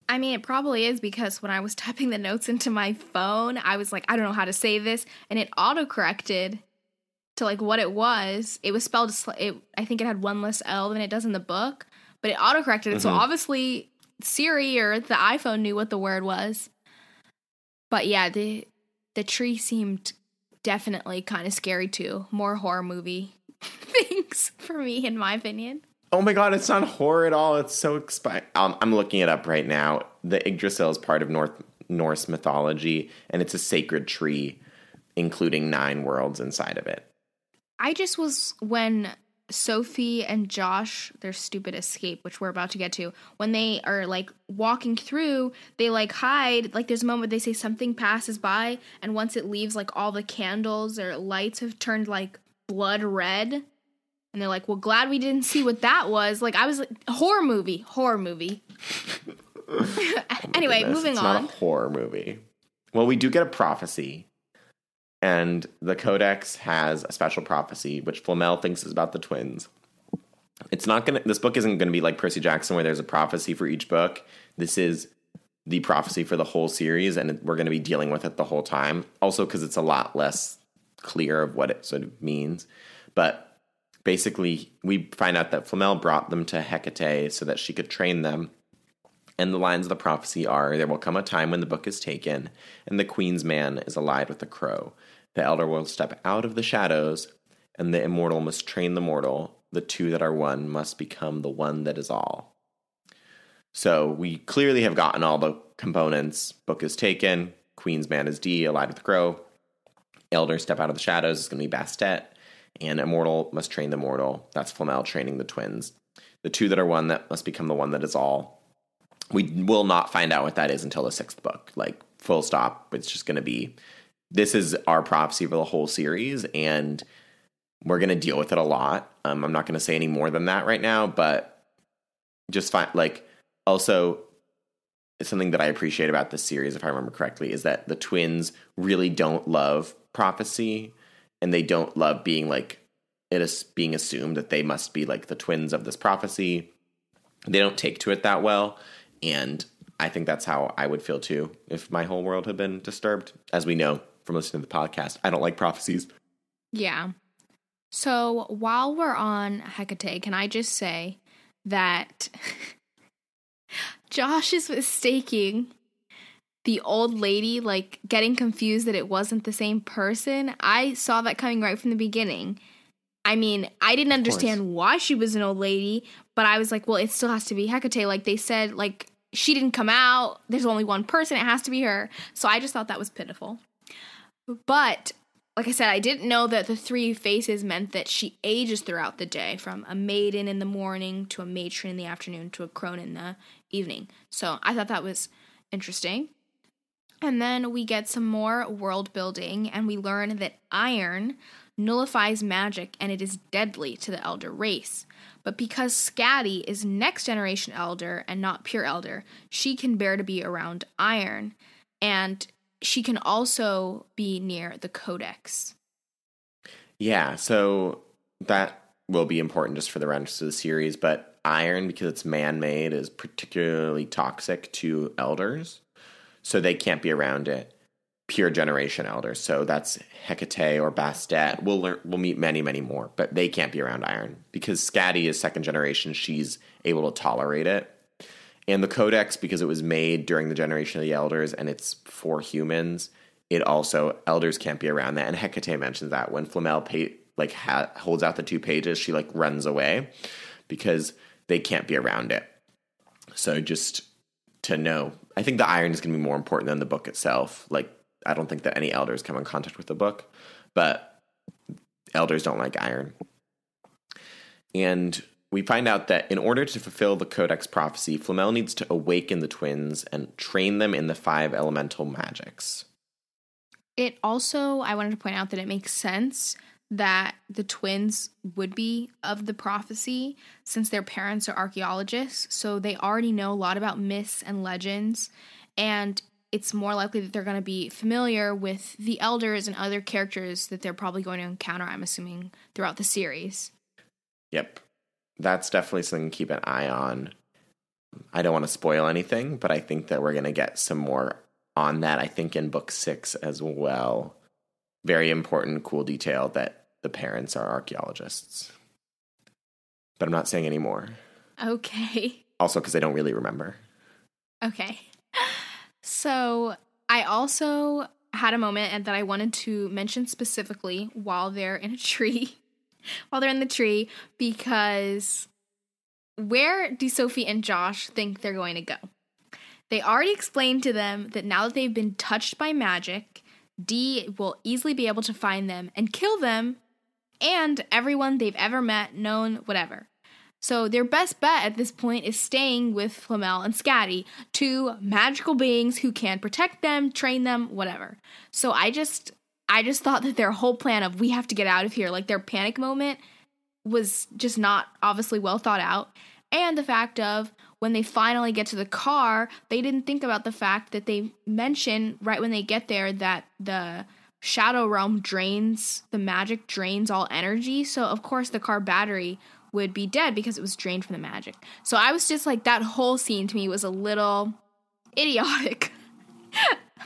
I mean, it probably is, because when I was typing the notes into my phone, I was like, I don't know how to say this. And it auto-corrected to, like, what it was. It was spelled, I think it had one less L than it does in the book. But it auto-corrected it, so obviously Siri or the iPhone knew what the word was. But yeah, the tree seemed definitely kind of scary too. More horror movie things for me, in my opinion. Oh my god, it's not horror at all. It's so I'm looking it up right now. The Yggdrasil is part of Norse mythology, and it's a sacred tree, including 9 worlds inside of it. I just was, when Sophie and Josh, their stupid escape, which we're about to get to, when they are, like, walking through, they, like, hide. Like, there's a moment where they say something passes by, and once it leaves, like, all the candles or lights have turned, like, blood red. And they're like, well, glad we didn't see what that was. Like, I was like, horror movie. Anyway, goodness, moving on. It's not a horror movie. Well, we do get a prophecy. And the Codex has a special prophecy, which Flamel thinks is about the twins. It's not going to, this book isn't going to be like Percy Jackson, where there's a prophecy for each book. This is the prophecy for the whole series, and we're going to be dealing with it the whole time. Also, because it's a lot less clear of what it sort of means. But basically, we find out that Flamel brought them to Hecate so that she could train them. And the lines of the prophecy are, there will come a time when the book is taken, and the queen's man is allied with a crow. The elder will step out of the shadows, and the immortal must train the mortal. The two that are one must become the one that is all. So we clearly have gotten all the components. Book is taken, queen's man is D, allied with the crow. Elder step out of the shadows is going to be Bastet. And immortal must train the mortal. That's Flamel training the twins. The two that are one that must become the one that is all. We will not find out what that is until the 6th book. Like, full stop. It's just going to be, this is our prophecy for the whole series, and we're going to deal with it a lot. I'm not going to say any more than that right now, but just also, something that I appreciate about this series, if I remember correctly, is that the twins really don't love prophecy. And they don't love being, like, it is being assumed that they must be, like, the twins of this prophecy. They don't take to it that well. And I think that's how I would feel, too, if my whole world had been disturbed. As we know from listening to the podcast, I don't like prophecies. Yeah. So while we're on Hecate, can I just say that Josh is mistaking the old lady, like, getting confused that it wasn't the same person. I saw that coming right from the beginning. I mean, I didn't understand why she was an old lady, but I was like, well, it still has to be Hecate. Like, they said, like, she didn't come out. There's only one person. It has to be her. So I just thought that was pitiful. But, like I said, I didn't know that the three faces meant that she ages throughout the day, from a maiden in the morning to a matron in the afternoon to a crone in the evening. So I thought that was interesting. And then we get some more world building, and we learn that iron nullifies magic, and it is deadly to the elder race. But because Scatty is next generation elder and not pure elder, she can bear to be around iron. And she can also be near the Codex. Yeah, so that will be important just for the rest of the series, but iron, because it's man-made, is particularly toxic to elders, so they can't be around it. Pure generation elders, so that's Hecate or Bastet. We'll meet many, many more, but they can't be around iron because Scatty is second generation. She's able to tolerate it. And the Codex, because it was made during the generation of the elders and it's for humans, it also, elders can't be around that. And Hecate mentions that when Flamel holds out the two pages, she runs away because they can't be around it. So just to know, I think the iron is going to be more important than the book itself. I don't think that any elders come in contact with the book, but elders don't like iron. And we find out that in order to fulfill the Codex prophecy, Flamel needs to awaken the twins and train them in the five elemental magics. It also, I wanted to point out that it makes sense that the twins would be of the prophecy since their parents are archaeologists, so they already know a lot about myths and legends, and it's more likely that they're going to be familiar with the elders and other characters that they're probably going to encounter, I'm assuming, throughout the series. Yep. That's definitely something to keep an eye on. I don't want to spoil anything, but I think that we're going to get some more on that, I think, in book 6 as well. Very important, cool detail that the parents are archaeologists. But I'm not saying any more. Okay. Also, because I don't really remember. Okay. So I also had a moment that I wanted to mention specifically while they're in a tree, while they're in the tree, because where do Sophie and Josh think they're going to go? They already explained to them that now that they've been touched by magic, Dee will easily be able to find them and kill them and everyone they've ever met, known, whatever. So their best bet at this point is staying with Flamel and Scatty, two magical beings who can protect them, train them, whatever. So I just thought that their whole plan of we have to get out of here, their panic moment was just not obviously well thought out. And the fact of when they finally get to the car, they didn't think about the fact that they mention right when they get there that the shadow realm drains all energy. So of course the car battery would be dead because it was drained from the magic. So I was just that whole scene to me was a little idiotic.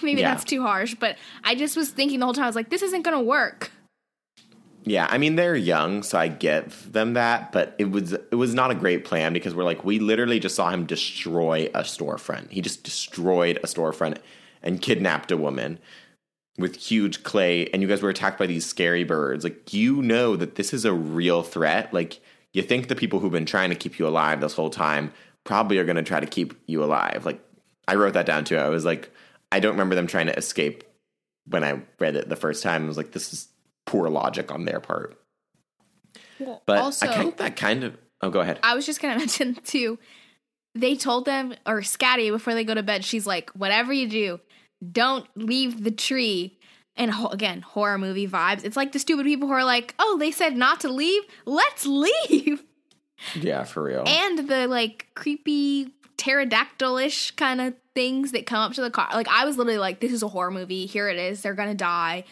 Maybe that's too harsh, but I just was thinking the whole time, I was this isn't going to work. Yeah, I mean, they're young, so I give them that, but it was not a great plan because we literally just saw him destroy a storefront. He just destroyed a storefront and kidnapped a woman with huge clay, and you guys were attacked by these scary birds. That this is a real threat. You think the people who've been trying to keep you alive this whole time probably are going to try to keep you alive. I wrote that down, too. I was I don't remember them trying to escape when I read it the first time. I was this is poor logic on their part. Well, but also, I think that kind of... Oh, go ahead. I was just going to mention, too, they told them, or Scatty, before they go to bed, she's whatever you do, don't leave the tree. And again, horror movie vibes. It's the stupid people who are oh, they said not to leave. Let's leave. Yeah, for real. And the creepy pterodactyl-ish kind of things that come up to the car. I was literally this is a horror movie. Here it is. They're going to die.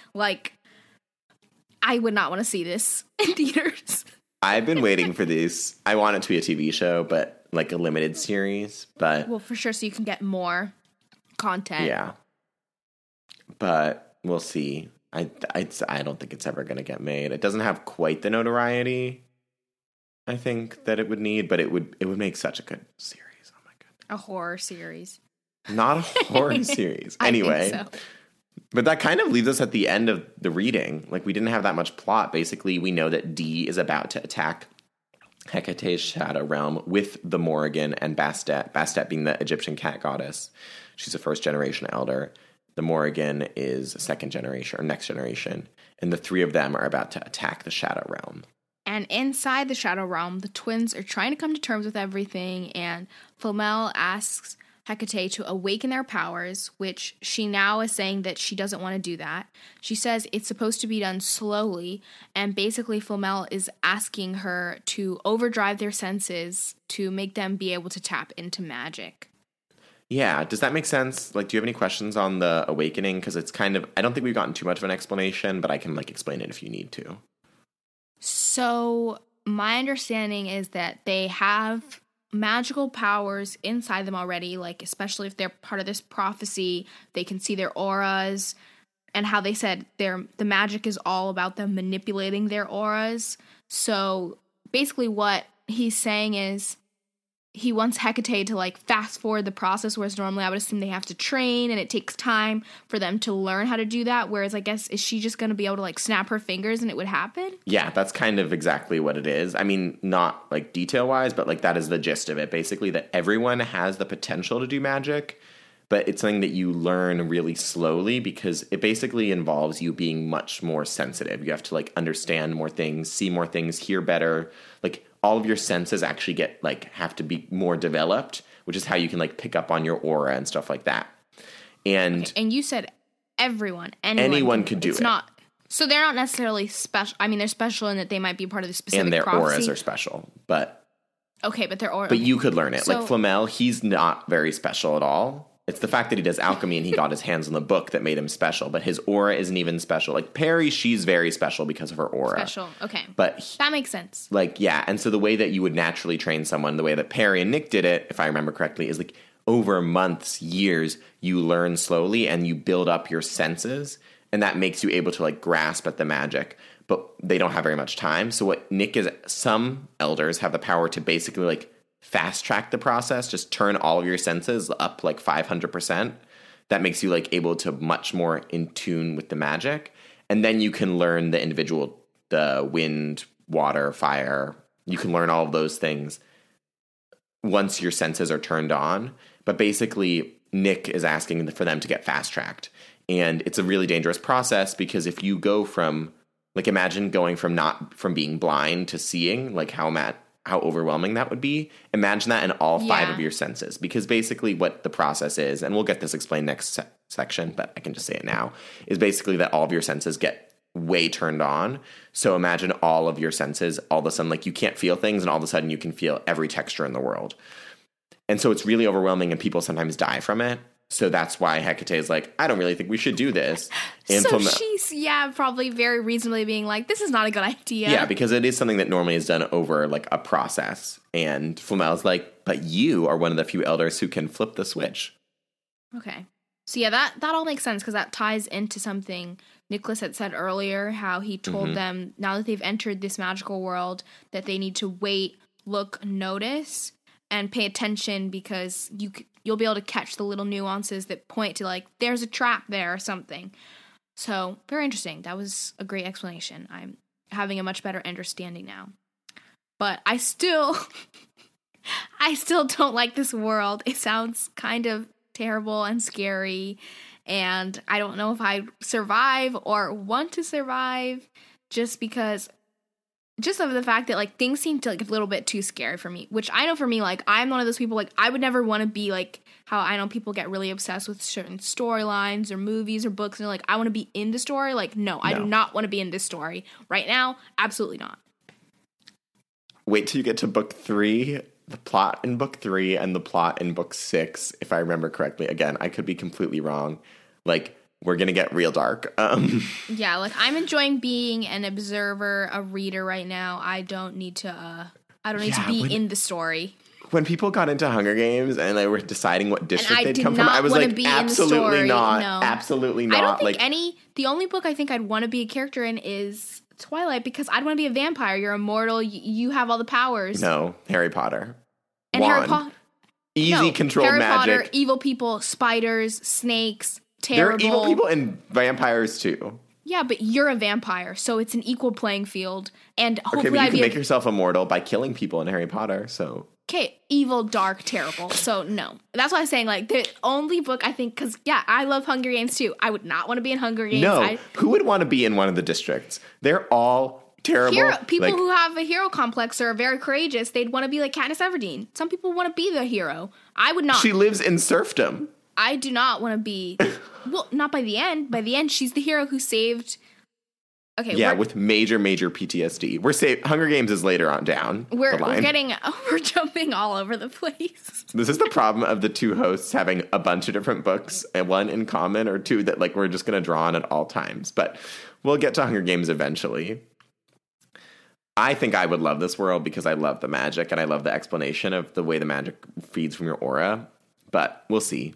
I would not want to see this in theaters. I've been waiting for these. I want it to be a TV show, but a limited series. But well, for sure. So you can get more content. Yeah. But we'll see. I don't think it's ever going to get made. It doesn't have quite the notoriety, I think, that it would need, but it would make such a good series. Oh, my goodness. A horror series. Not a horror series. Anyway. I think so. But that kind of leaves us at the end of the reading. We didn't have that much plot. Basically, we know that Dee is about to attack Hecate's shadow realm with the Morrigan and Bastet. Bastet being the Egyptian cat goddess. She's a first-generation elder. The Morrigan is second generation or next generation, and the three of them are about to attack the Shadow Realm. And inside the Shadow Realm, the twins are trying to come to terms with everything, and Flamel asks Hecate to awaken their powers, which she now is saying that she doesn't want to do that. She says it's supposed to be done slowly, and basically Flamel is asking her to overdrive their senses to make them be able to tap into magic. Yeah. Does that make sense? Like, do you have any questions on the awakening? Because it's kind of, I don't think we've gotten too much of an explanation, but I can, like, explain it if you need to. So my understanding is that they have magical powers inside them already, like, especially if they're part of this prophecy, they can see their auras, and how they said the magic is all about them manipulating their auras. So basically what he's saying is he wants Hecate to, like, fast forward the process, whereas normally I would assume they have to train and it takes time for them to learn how to do that, whereas I guess is she just going to be able to, like, snap her fingers and it would happen? Yeah, that's kind of exactly what it is. I mean, not, like, detail-wise, but, like, that is the gist of it, basically, that everyone has the potential to do magic, but it's something that you learn really slowly because it basically involves you being much more sensitive. You have to, like, understand more things, see more things, hear better, like, all of your senses actually get, like, have to be more developed, which is how you can, like, pick up on your aura and stuff like that. And okay, and you said anyone could do it. It's not, so they're not necessarily special. I mean, they're special in that they might be part of the specific and their prophecy. Auras are special, but okay, but their aura. But you could learn it. So, like Flamel, he's not very special at all. It's the fact that he does alchemy and he got his hands on the book that made him special, but his aura isn't even special. Like, Perry, she's very special because of her aura. Special, okay. But that makes sense. Like, yeah, and so the way that you would naturally train someone, the way that Perry and Nick did it, if I remember correctly, is, like, over months, years, you learn slowly and you build up your senses, and that makes you able to, like, grasp at the magic, but they don't have very much time. So what Nick is, some elders have the power to basically, like, fast track the process, just turn all of your senses up like 500%. That makes you, like, able to much more in tune with the magic. And then you can learn the individual, the wind, water, fire. You can learn all of those things once your senses are turned on. But basically, Nick is asking for them to get fast tracked. And it's a really dangerous process because if you go from, like, imagine going from not from being blind to seeing, like, how overwhelming that would be. Imagine that in all five of your senses, because basically what the process is, and we'll get this explained next section, but I can just say it now, is basically that all of your senses get way turned on. So imagine all of your senses, all of a sudden, like, you can't feel things, and all of a sudden you can feel every texture in the world. And so it's really overwhelming, and people sometimes die from it. So that's why Hecate is like, I don't really think we should do this. And so she's, probably very reasonably being like, this is not a good idea. Yeah, because it is something that normally is done over, like, a process. And Flamel's like, but you are one of the few elders who can flip the switch. Okay. So, yeah, that all makes sense because that ties into something Nicholas had said earlier, how he told them now that they've entered this magical world that they need to wait, look, notice, and pay attention because you'll be able to catch the little nuances that point to, like, there's a trap there or something. So, very interesting. That was a great explanation. I'm having a much better understanding now. But I still don't like this world. It sounds kind of terrible and scary, and I don't know if I survive or want to survive just of the fact that, like, things seem to, like, a little bit too scary for me, which I know for me, like, I'm one of those people, like, I would never want to be, like, how I know people get really obsessed with certain storylines or movies or books, and they're like, I want to be in the story. Like, no, I do not want to be in this story right now. Absolutely not. Wait till you get to book 3, the plot in book 3 and the plot in book 6, if I remember correctly. Again, I could be completely wrong. Like, we're going to get real dark. Yeah, like, I'm enjoying being an observer, a reader right now. I don't need to be in the story. When people got into Hunger Games and they were deciding what district they'd come from, I was like, absolutely not. No. Absolutely not. I don't think the only book I think I'd want to be a character in is Twilight because I'd want to be a vampire. You're immortal. You have all the powers. No, Harry Potter. And Wand. Harry Potter. Easy controlled magic. Harry Potter, evil people, spiders, snakes. Terrible. There are evil people and vampires, too. Yeah, but you're a vampire, so it's an equal playing field. And hopefully but you can make yourself immortal by killing people in Harry Potter, so... Okay, evil, dark, terrible, so no. That's why I'm saying, like, the only book I think... Because, yeah, I love Hunger Games, too. I would not want to be in Hunger Games. No, who would want to be in one of the districts? They're all... terrible. People who have a hero complex or are very courageous, they'd want to be like Katniss Everdeen. Some people want to be the hero. I would not. She lives in serfdom. I do not want to be... Well, not by the end. By the end, she's the hero who saved Okay. Yeah, with major PTSD. We're safe. Hunger Games is later on down. We're jumping all over the place. This is the problem of the two hosts having a bunch of different books, and one in common or two that like we're just going to draw on at all times. But we'll get to Hunger Games eventually. I think I would love this world because I love the magic and I love the explanation of the way the magic feeds from your aura. But we'll see.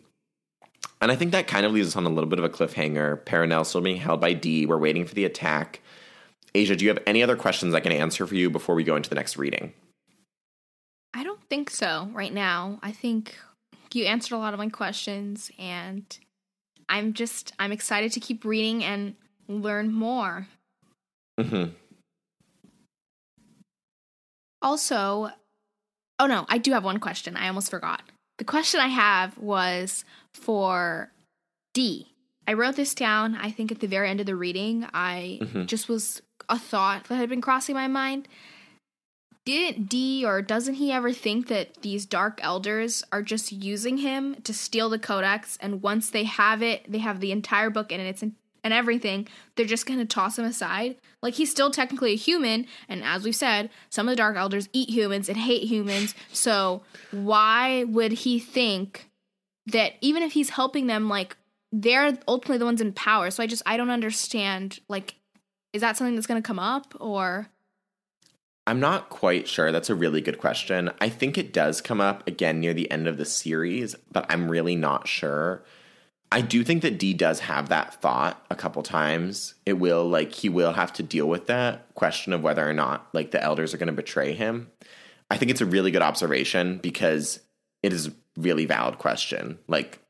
And I think that kind of leaves us on a little bit of a cliffhanger. Perenelle still being held by Dee. We're waiting for the attack. Asia, do you have any other questions I can answer for you before we go into the next reading? I don't think so right now. I think you answered a lot of my questions, and I'm excited to keep reading and learn more. Mm-hmm. Also, oh no, I do have one question. I almost forgot. The question I have was for Dee. I wrote this down, I think, at the very end of the reading. Just was a thought that had been crossing my mind. Didn't Dee, or doesn't he ever think that these Dark Elders are just using him to steal the Codex, and once they have it, they have the entire book in it, and everything, they're just going to toss him aside? Like, he's still technically a human, and as we've said, some of the Dark Elders eat humans and hate humans, so why would he think that even if he's helping them, like, they're ultimately the ones in power? So I don't understand, like, is that something that's going to come up, or? I'm not quite sure. That's a really good question. I think it does come up, again, near the end of the series, but I'm really not sure. I do think that Dee does have that thought a couple times. He will have to deal with that question of whether or not, like, the Elders are going to betray him. I think it's a really good observation because it is a really valid question. Like,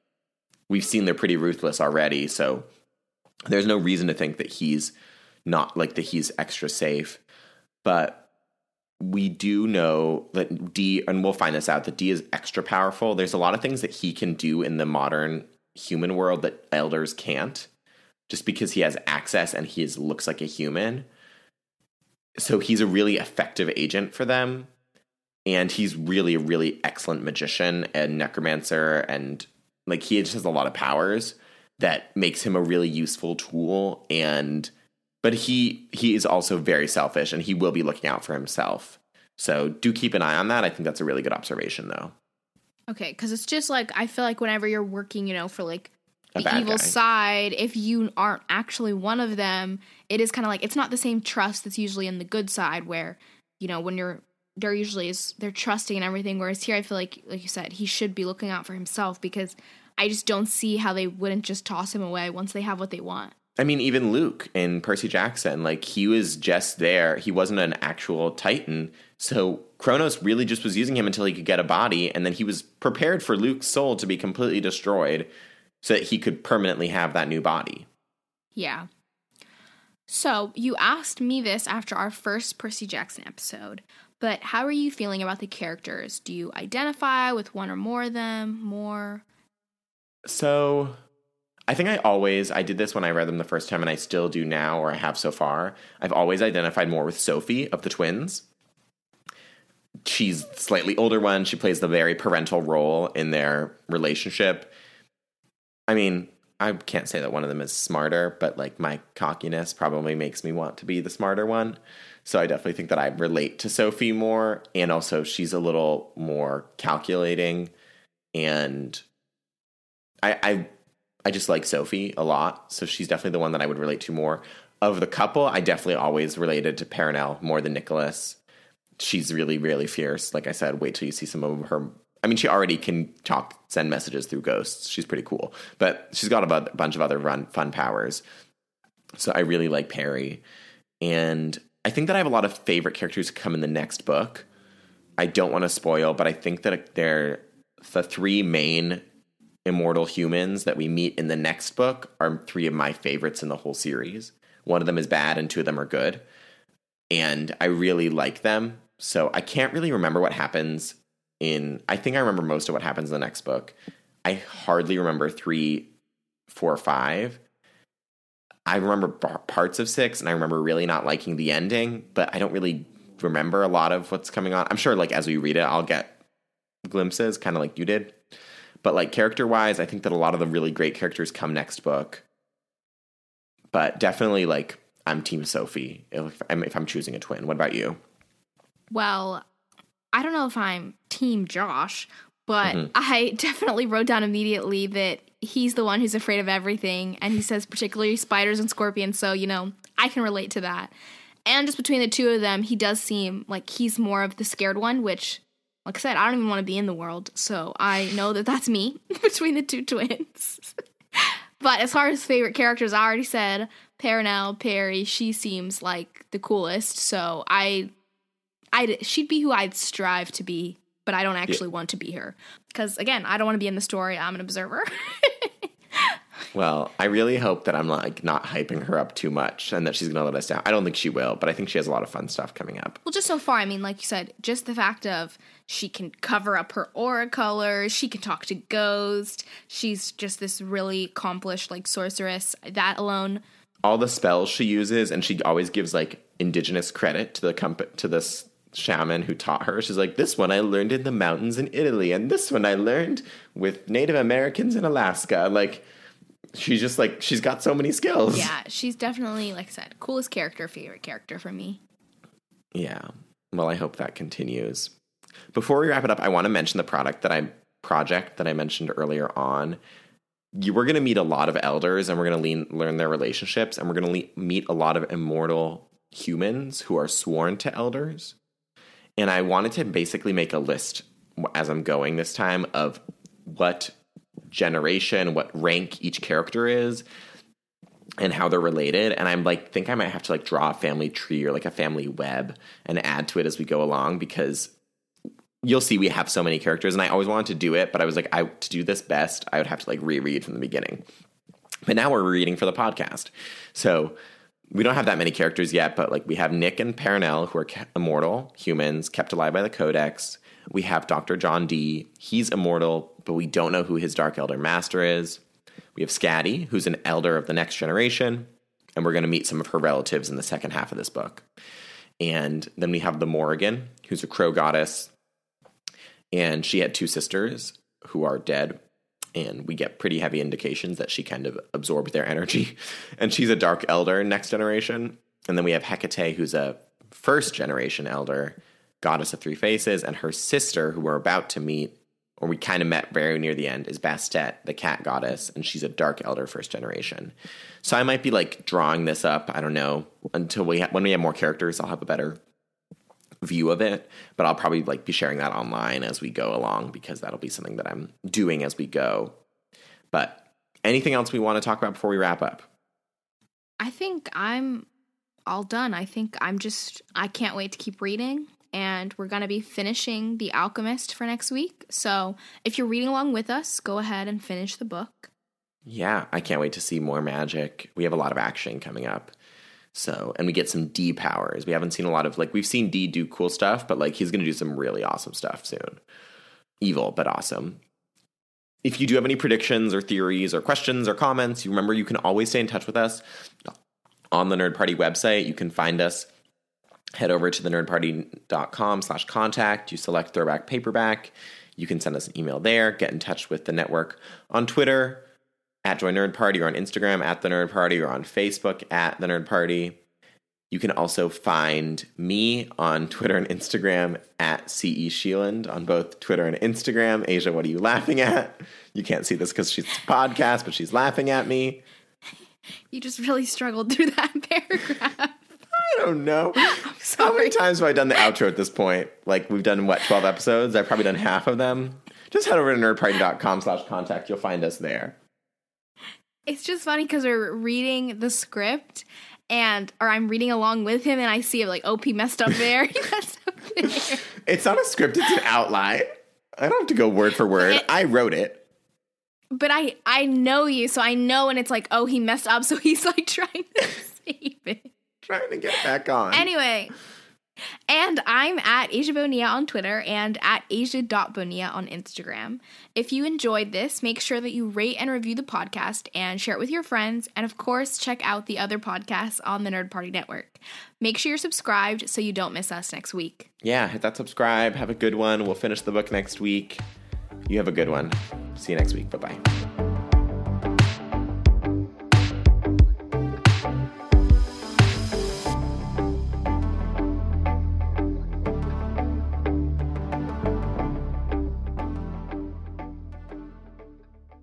we've seen they're pretty ruthless already, so there's no reason to think that he's not, like, that he's extra safe. But we do know that Dee, and we'll find this out, that Dee is extra powerful. There's a lot of things that he can do in the modern human world that Elders can't, just because he has access and he looks like a human. So he's a really effective agent for them, and he's really a really excellent magician and necromancer, and like he just has a lot of powers that makes him a really useful tool. And but he is also very selfish, and he will be looking out for himself, so do keep an eye on that. I think that's a really good observation though. Okay, because it's just like, I feel like whenever you're working, you know, for like the evil side, if you aren't actually one of them, it is kind of like, it's not the same trust that's usually in the good side where, you know, when they're trusting and everything. Whereas here, I feel like you said, he should be looking out for himself, because I just don't see how they wouldn't just toss him away once they have what they want. I mean, even Luke in Percy Jackson, like, he was just there. He wasn't an actual Titan. So Kronos really just was using him until he could get a body, and then he was prepared for Luke's soul to be completely destroyed so that he could permanently have that new body. Yeah. So you asked me this after our first Percy Jackson episode, but how are you feeling about the characters? Do you identify with one or more of them? More? So I think I did this when I read them the first time, and I still do now, or I have so far. I've always identified more with Sophie of the twins. She's the slightly older one. She plays the very parental role in their relationship. I mean, I can't say that one of them is smarter, but like my cockiness probably makes me want to be the smarter one. So I definitely think that I relate to Sophie more. And also she's a little more calculating. And I just like Sophie a lot, so she's definitely the one that I would relate to more. Of the couple, I definitely always related to Perenelle more than Nicholas. She's really, really fierce. Like I said, wait till you see some of her. I mean, she already can send messages through ghosts. She's pretty cool. But she's got a bunch of other fun powers. So I really like Perry. And I think that I have a lot of favorite characters to come in the next book. I don't want to spoil, but I think that they're the three main immortal humans that we meet in the next book are three of my favorites in the whole series. One of them is bad and two of them are good. And I really like them. So I can't really remember what happens I think I remember most of what happens in the next book. I hardly remember 3, 4, 5. I remember parts of 6, and I remember really not liking the ending, but I don't really remember a lot of what's coming on. I'm sure like as we read it, I'll get glimpses, kind of like you did. But, like, character-wise, I think that a lot of the really great characters come next book. But definitely, like, I'm Team Sophie if I'm choosing a twin. What about you? Well, I don't know if I'm Team Josh, but I definitely wrote down immediately that he's the one who's afraid of everything, and he says particularly spiders and scorpions, so, you know, I can relate to that. And just between the two of them, he does seem like he's more of the scared one, which, like I said, I don't even want to be in the world, so I know that that's me between the two twins. But as far as favorite characters, I already said Perenelle, Perry, she seems like the coolest, so she'd be who I'd strive to be, but I don't actually want to be her. Because, again, I don't want to be in the story. I'm an observer. Well, I really hope that I'm not hyping her up too much and that she's going to let us down. I don't think she will, but I think she has a lot of fun stuff coming up. Well, just so far, I mean, like you said, just the fact of she can cover up her aura colors, she can talk to ghosts, she's just this really accomplished, like, sorceress. That alone. All the spells she uses, and she always gives, like, indigenous credit to the this shaman who taught her. She's like, this one I learned in the mountains in Italy, and this one I learned with Native Americans in Alaska. Like, she's just like, she's got so many skills. Yeah, she's definitely, like I said, coolest character, favorite character for me. Yeah. Well, I hope that continues. Before we wrap it up, I want to mention the project that I mentioned earlier on. We're going to meet a lot of elders, and we're going to learn their relationships, and we're going to meet a lot of immortal humans who are sworn to elders. And I wanted to basically make a list as I'm going this time of what generation, what rank each character is, and how they're related. And I'm like, think I might have to like draw a family tree or like a family web and add to it as we go along, because you'll see we have so many characters. And I always wanted to do it, but I was like, to do this best, I would have to like reread from the beginning. But now we're reading for the podcast, so we don't have that many characters yet, but like we have Nick and Perenelle, who are immortal humans kept alive by the Codex. We have Dr. John Dee. He's immortal, but we don't know who his Dark Elder master is. We have Scatty, who's an elder of the next generation, and we're going to meet some of her relatives in the second half of this book. And then we have the Morrigan, who's a crow goddess, and she had two sisters who are dead. And we get pretty heavy indications that she kind of absorbed their energy. And she's a Dark Elder, next generation. And then we have Hecate, who's a first-generation elder, goddess of three faces. And her sister, who we're about to meet, or we kind of met very near the end, is Bastet, the cat goddess. And she's a Dark Elder, first generation. So I might be, like, drawing this up, I don't know, until when we have more characters, I'll have a better view of it, but I'll probably like be sharing that online as we go along, because that'll be something that I'm doing as we go. But anything else we want to talk about before we wrap up? I think I'm all done. I think I can't wait to keep reading, and we're going to be finishing The Alchemist for next week. So if you're reading along with us, go ahead and finish the book. Yeah, I can't wait to see more magic. We have a lot of action coming up. So, and we get some D powers. We haven't seen a lot of, like, we've seen D do cool stuff, but, like, he's going to do some really awesome stuff soon. Evil, but awesome. If you do have any predictions or theories or questions or comments, remember you can always stay in touch with us on the Nerd Party website. You can find us. Head over to thenerdparty.com/contact. You select Throwback Paperback. You can send us an email there. Get in touch with the network on Twitter, at Join Nerd Party, or on Instagram at The Nerd Party, or on Facebook at The Nerd Party. You can also find me on Twitter and Instagram at C.E. Sheeland on both Twitter and Instagram. Asia, what are you laughing at? You can't see this because she's a podcast, but she's laughing at me. You just really struggled through that paragraph. I don't know. How many times have I done the outro at this point? Like, we've done, what, 12 episodes? I've probably done half of them. Just head over to nerdparty.com/contact. You'll find us there. It's just funny because we're reading the script, or I'm reading along with him, and I see it like, oh, he messed up there. He messed up there. It's not a script. It's an outline. I don't have to go word for word. I wrote it. But I know you, so I know, and it's like, oh, he messed up, so he's like trying to save it. Trying to get back on. Anyway, and I'm at Asia Bonilla on Twitter and at Asia.Bonilla on Instagram. If you enjoyed this, make sure that you rate and review the podcast and share it with your friends. And of course, check out the other podcasts on the Nerd Party Network. Make sure you're subscribed so you don't miss us next week. Yeah, hit that subscribe. Have a good one. We'll finish the book next week. You have a good one. See you next week. Bye-bye.